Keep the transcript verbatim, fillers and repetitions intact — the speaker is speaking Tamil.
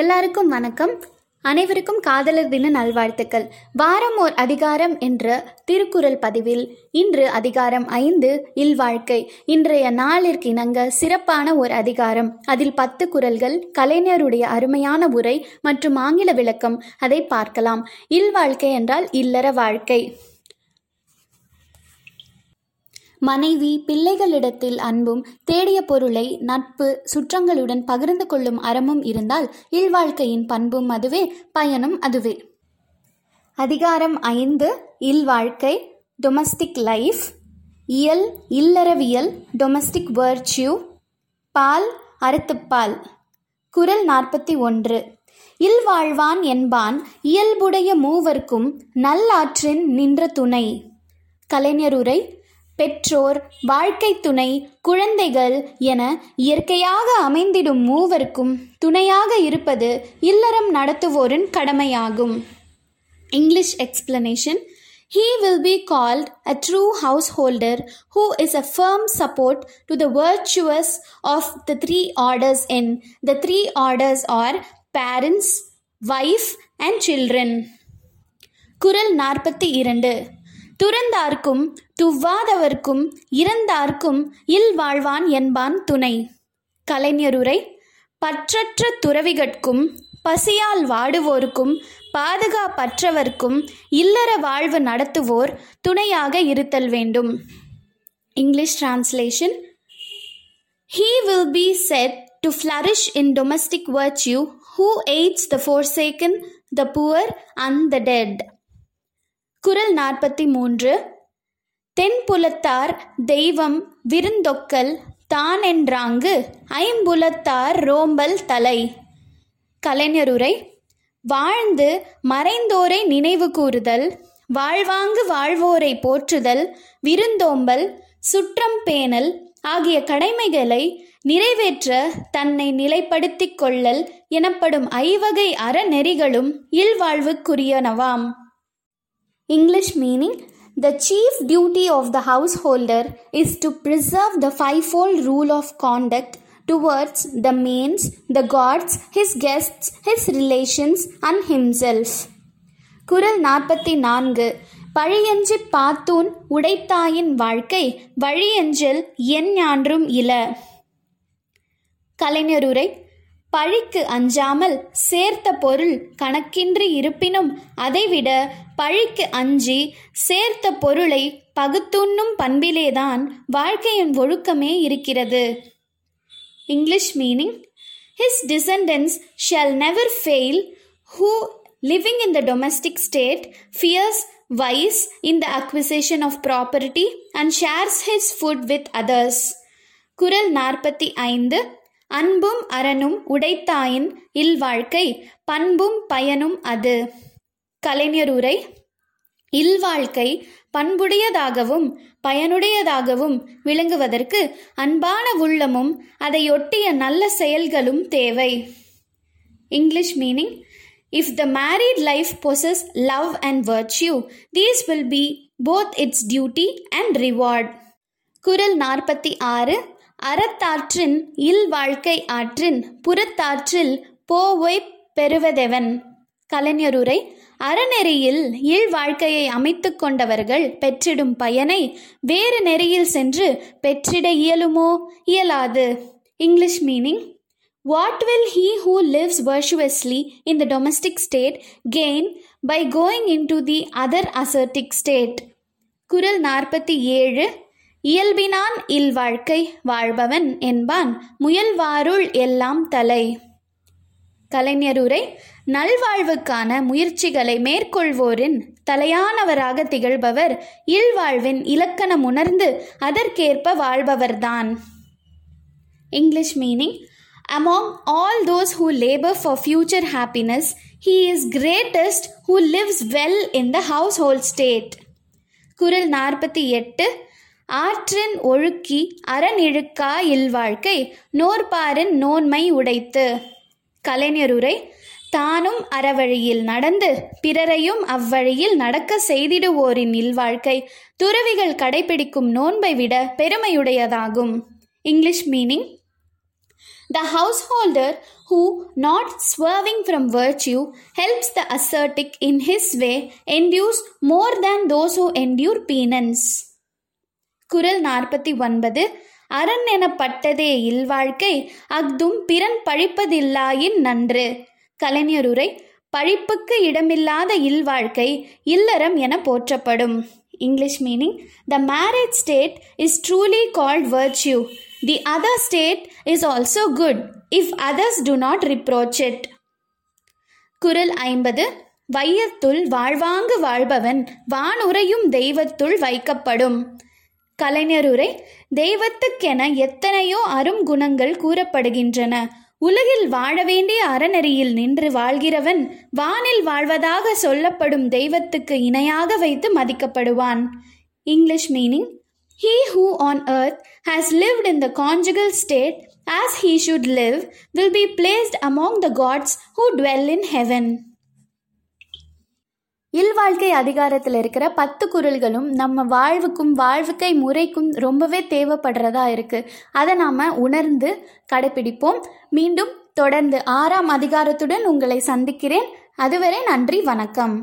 எல்லாருக்கும் வணக்கம். அனைவருக்கும் காதலர் தின நல்வாழ்த்துக்கள். வாரம் ஓர் அதிகாரம் என்ற திருக்குறள் பதிவில் இன்று அதிகாரம் ஐந்து, இல்வாழ்க்கை. இன்றைய நாளிற்கு இணங்க சிறப்பான ஒரு அதிகாரம். அதில் பத்து குறள்கள், கலைஞருடைய அருமையான உரை மற்றும் ஆங்கில விளக்கம், அதை பார்க்கலாம். இல்வாழ்க்கை என்றால் இல்லற வாழ்க்கை. மனைவி பிள்ளைகளிடத்தில் அன்பும், தேடிய பொருளை நட்பு சுற்றங்களுடன் பகிர்ந்து கொள்ளும் அறமும் இருந்தால் இல்வாழ்க்கையின் பண்பும் அதுவே, பயனும் அதுவே. அதிகாரம் ஐந்து, இல்வாழ்க்கை, டொமஸ்டிக் லைஃப். இயல் இல்லறவியல், டொமஸ்டிக் வர்ச்சியூ. பால் அறத்துப்பால். குறள் நாற்பத்தி ஒன்று. இல்வாழ்வான் என்பான் இயல்புடைய மூவர்க்கும் நல்லாற்றின் நின்ற துணை. கலைஞருரை. பெற்றோர், வாழ்க்கை துணை, குழந்தைகள் என இயற்கையாக அமைந்திடும் மூவர்க்கும் துணையாக இருப்பது இல்லறம் நடத்துவோரின் கடமையாகும். English explanation. He will be called a true householder who is a firm support to the virtuous of the three orders in. The three orders are parents, wife and children. குறள் நாற்பத்தி இரண்டு. துறந்தார்க்கும் துவாதவர்க்கும் இறந்தார்க்கும் இல்வாழ்வான் என்பான் துணை. கலைஞருரை. பற்றற்ற துறவிகட்கும் பசியால் வாடுவோர்க்கும் பாதுகாப்பற்றவர்க்கும் இல்லற வாழ்வு நடத்துவோர் துணையாக இருத்தல் வேண்டும். English translation. He will be said to flourish in domestic virtue who aids the forsaken, the poor and the dead. குறள் நாற்பத்தி மூன்று. தென்புலத்தார் தெய்வம் விருந்தொக்கல் தான் என்றாங்கு ஐம்புலத்தார் ரோம்பல் தலை. கலைஞருரை. வாழ்ந்து மறைந்தோரை நினைவு கூறுதல், வாழ்வாங்கு வாழ்வோரை போற்றுதல், விருந்தோம்பல், சுற்றம் பேணல் ஆகிய கடமைகளை நிறைவேற்ற தன்னை நிலைப்படுத்தி கொள்ளல் எனப்படும் ஐவகை அறநெறிகளும் இல்வாழ்வுக்குரியனவாம். English meaning, the chief duty of the householder is to preserve the fivefold rule of conduct towards the mains, the gods, his guests, his relations and himself. குறள் நாற்பத்தி நான்கு. பழியஞ்சி பாத்தூன் உடைத்தாயின் வாழ்க்கை வழியஞ்சல் என் ஞான்றும் இல. கலைஞருரை. பழிக்கு அஞ்சாமல் சேர்த்த பொருள் கணக்கின்றி இருப்பினும் அதைவிட பழிக்கு அஞ்சி சேர்த்த பொருளை பகுத்துண்ணும் பண்பிலேதான் வாழ்க்கையின் ஒழுக்கமே இருக்கிறது. English meaning, his descendants shall never fail who living in the domestic state fears vice in the acquisition of property and shares his food with others. குறள் நாற்பத்தி ஐந்து. அன்பும் அரணும் உடைத்தாயின் இல்வாழ்க்கை பண்பும் பயனும் அது. கலைஞருரை. இல்வாழ்க்கை பண்புடையதாகவும் பயனுடையதாகவும் விளங்குவதற்கு அன்பான உள்ளமும் அதையொட்டிய நல்ல செயல்களும் தேவை. English meaning, if the married life possess love and virtue, these will be both its duty and reward. குறள் நாற்பத்தி ஆறு. அறத்தாற்றின் இல்வாழ்க்கை ஆற்றின் புறத்தாற்றில் போவை பெறுவதெவன். கலைஞருரை. அறநெறியில் இல்வாழ்க்கையை அமைத்து கொண்டவர்கள் பெற்றிடும் பயனை வேறு நெறியில் சென்று பெற்றிட இயலுமோ? இயலாது. English meaning, what will he who lives virtuously in the domestic state gain by going in to the other ascetic state. குறள் நாற்பத்தி ஏழு. இயல்பினான் இல்வாழ்க்கை வாழ்பவன் என்பான் முயல்வாருள் எல்லாம் தலை. கலைஞருரை. நல்வாழ்வுக்கான முயற்சிகளை மேற்கொள்வோரின் தலையானவராக திகழ்பவர் இல்வாழ்வின் இலக்கணம் உணர்ந்து அதற்கேற்ப வாழ்பவர்தான். English meaning, among all those who labor for future happiness, he is greatest who lives well in the household state. குறள் நாற்பத்தி எட்டு. ஆற்றின் ஒழுக்கி அறநிழுக்கா இல்வாழ்க்கை நோற்பாரின் நோன்மை உடைத்து. கலைஞருரை. தானும் அறவழியில் நடந்து பிறரையும் அவ்வழியில் நடக்க செய்திடுவோரின் இல்வாழ்க்கை துறவிகள் கடைபிடிக்கும் நோன்பை விட பெருமையுடையதாகும். English meaning, The householder who, not swerving from virtue, helps the ascetic in his way, endures more than those who endure penance. குரல் நாற்பத்தி ஒன்பது. அரண் எனப்பட்டதே இல்வாழ்க்கை, அஃதும் பிறன் பழிப்பதில்லாயின் நன்று. கலைஞருரை. பழிப்புக்கு இடமில்லாத இல்வாழ்க்கை இல்லறம் என போற்றப்படும். English meaning, the marriage state is truly called virtue. The other state is also good, if others do not reproach it. குரல் ஐம்பது. வையத்துள் வாழ்வாங்கு வாழ்பவன் வானுரையும் தெய்வத்துள் வைக்கப்படும். கலைஞருரை. தெய்வத்துக்கென எத்தனையோ அரும் குணங்கள் கூறப்படுகின்றன. உலகில் வாழ வேண்டிய அறநெறியில் நின்று வாழ்கிறவன் வானில் வாழ்வதாக சொல்லப்படும் தெய்வத்துக்கு இணையாக வைத்து மதிக்கப்படுவான். English meaning, he who on earth has lived in the conjugal state as he should live will be placed among the gods who dwell in heaven. இல்வாழ்க்கை அதிகாரத்தில் இருக்கிற பத்து குறள்களும் நம்ம வாழ்வுக்கும் வாழ்வுக்கை முறைக்கும் ரொம்பவே தேவைப்படுறதா இருக்குது. அதை நாம் உணர்ந்து கடைப்பிடிப்போம். மீண்டும் தொடர்ந்து ஆறாம் அதிகாரத்துடன் உங்களை சந்திக்கிறேன். அதுவரை நன்றி, வணக்கம்.